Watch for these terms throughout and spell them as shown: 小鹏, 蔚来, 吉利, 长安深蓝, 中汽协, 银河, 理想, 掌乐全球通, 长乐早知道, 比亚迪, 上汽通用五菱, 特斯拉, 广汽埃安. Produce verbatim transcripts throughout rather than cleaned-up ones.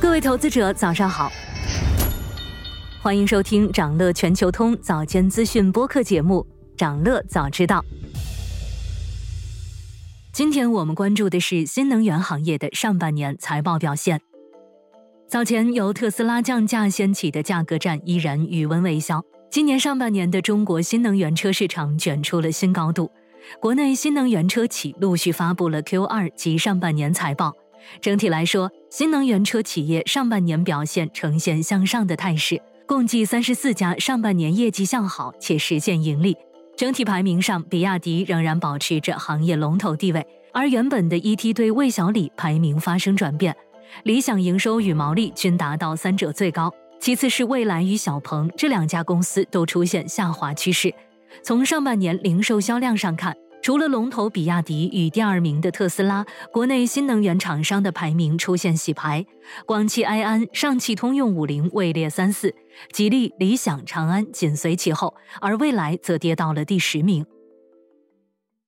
各位投资者早上好，欢迎收听长乐全球通早间资讯播客节目长乐早知道。今天我们关注的是新能源行业的上半年财报表现。早前由特斯拉降价掀起的价格战依然余温未消，今年上半年的中国新能源车市场卷出了新高度，国内新能源车企陆续发布了 Q 二 及上半年财报。整体来说，新能源车企业上半年表现呈现向上的态势，共计三十四家上半年业绩向好且实现盈利。整体排名上，比亚迪仍然保持着行业龙头地位，而原本的 E T 对魏小李排名发生转变，理想营收与毛利均达到三者最高，其次是蔚来与小鹏，这两家公司都出现下滑趋势。从上半年零售销量上看，除了龙头比亚迪与第二名的特斯拉，国内新能源厂商的排名出现洗牌，广汽埃安、上汽通用五菱位列三四，吉利、理想、长安紧随其后，而蔚来则跌到了第十名。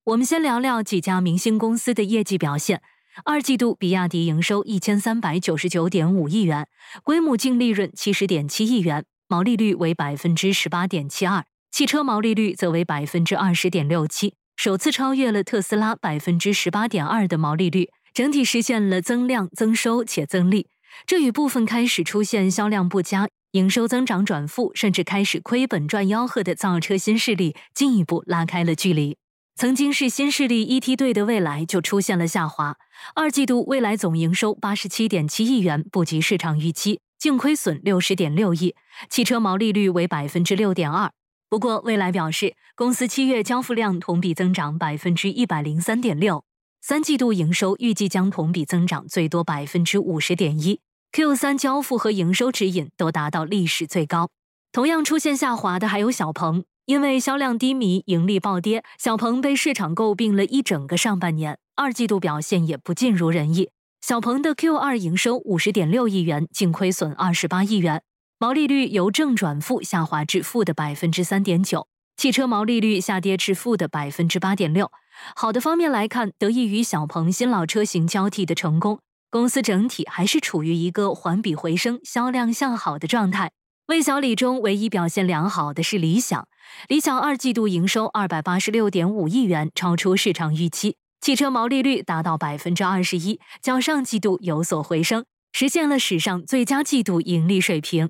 我们先聊聊几家明星公司的业绩表现。二季度比亚迪营收 一千三百九十九点五亿元，归母净利润 七十点七亿元，毛利率为 百分之十八点七二， 汽车毛利率则为 百分之二十点六七，首次超越了特斯拉 百分之十八点二 的毛利率，整体实现了增量、增收且增利。这与部分开始出现销量不佳、营收增长转负，甚至开始亏本赚吆喝的造车新势力进一步拉开了距离。曾经是新势力一梯队的蔚来就出现了下滑，二季度蔚来总营收 八十七点七亿元，不及市场预期，净亏损 六十点六亿，汽车毛利率为 百分之六点二。不过蔚来表示，公司七月交付量同比增长 百分之一百零三点六， 三季度营收预计将同比增长最多 百分之五十点一， Q 三 交付和营收指引都达到历史最高。同样出现下滑的还有小鹏，因为销量低迷盈利暴跌，小鹏被市场诟病了一整个上半年，二季度表现也不尽如人意。小鹏的 Q 二 营收 五十点六亿元，净亏损二十八亿元，毛利率由正转负下滑至负的 百分之三点九， 汽车毛利率下跌至负的 百分之八点六。 好的方面来看，得益于小鹏新老车型交替的成功，公司整体还是处于一个环比回升、销量向好的状态。魏小李中唯一表现良好的是理想，理想二季度营收 二百八十六点五亿元，超出市场预期，汽车毛利率达到 百分之二十一， 较上季度有所回升，实现了史上最佳季度盈利水平。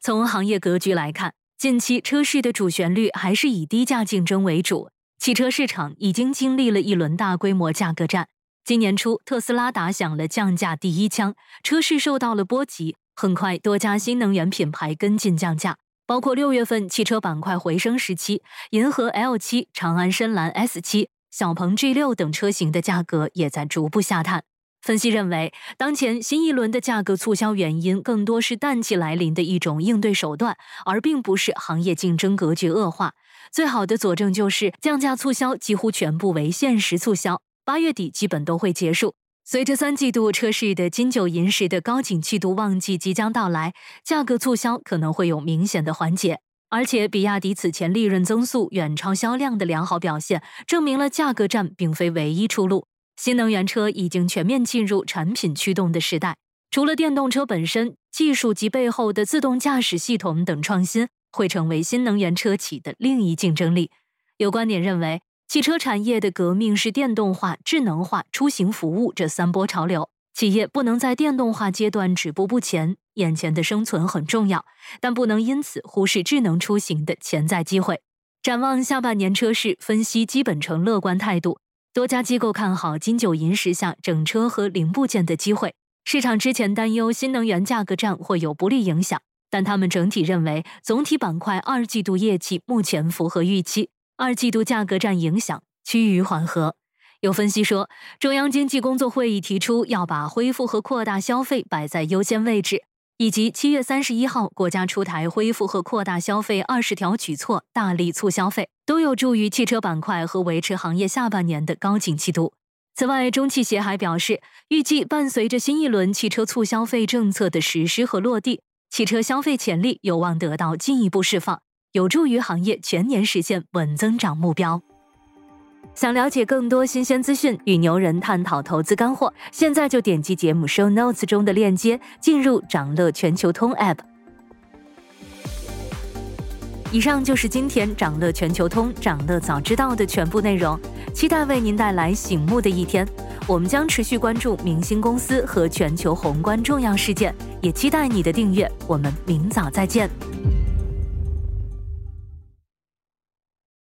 从行业格局来看，近期车市的主旋律还是以低价竞争为主，汽车市场已经经历了一轮大规模价格战。今年初，特斯拉打响了降价第一枪，车市受到了波及，很快多家新能源品牌跟进降价，包括六月份汽车板块回升时期，银河 L 七、长安深蓝 S 七、小鹏 G 六 等车型的价格也在逐步下探。分析认为，当前新一轮的价格促销原因更多是淡季来临的一种应对手段，而并不是行业竞争格局恶化。最好的佐证就是降价促销几乎全部为限时促销，八月底基本都会结束。随着三季度车市的金九银十的高景气度旺季即将到来，价格促销可能会有明显的缓解。而且比亚迪此前利润增速远超销量的良好表现，证明了价格战并非唯一出路。新能源车已经全面进入产品驱动的时代，除了电动车本身，技术及背后的自动驾驶系统等创新会成为新能源车企的另一竞争力。有观点认为，汽车产业的革命是电动化、智能化、出行服务这三波潮流，企业不能在电动化阶段止步不前，眼前的生存很重要，但不能因此忽视智能出行的潜在机会。展望下半年车市，分析基本呈乐观态度。多家机构看好金九银十下整车和零部件的机会，市场之前担忧新能源价格战会有不利影响，但他们整体认为总体板块二季度业绩目前符合预期，二季度价格战影响趋于缓和。有分析说，中央经济工作会议提出要把恢复和扩大消费摆在优先位置，以及七月三十一号国家出台恢复和扩大消费二十条举措，大力促消费，都有助于汽车板块和维持行业下半年的高景气度。此外，中汽协还表示，预计伴随着新一轮汽车促消费政策的实施和落地，汽车消费潜力有望得到进一步释放，有助于行业全年实现稳增长目标。想了解更多新鲜资讯，与牛人探讨投资干货，现在就点击节目 show notes 中的链接，进入掌乐全球通 app。 以上就是今天掌乐全球通、掌乐早知道的全部内容，期待为您带来醒目的一天。我们将持续关注明星公司和全球宏观重要事件，也期待你的订阅。我们明早再见。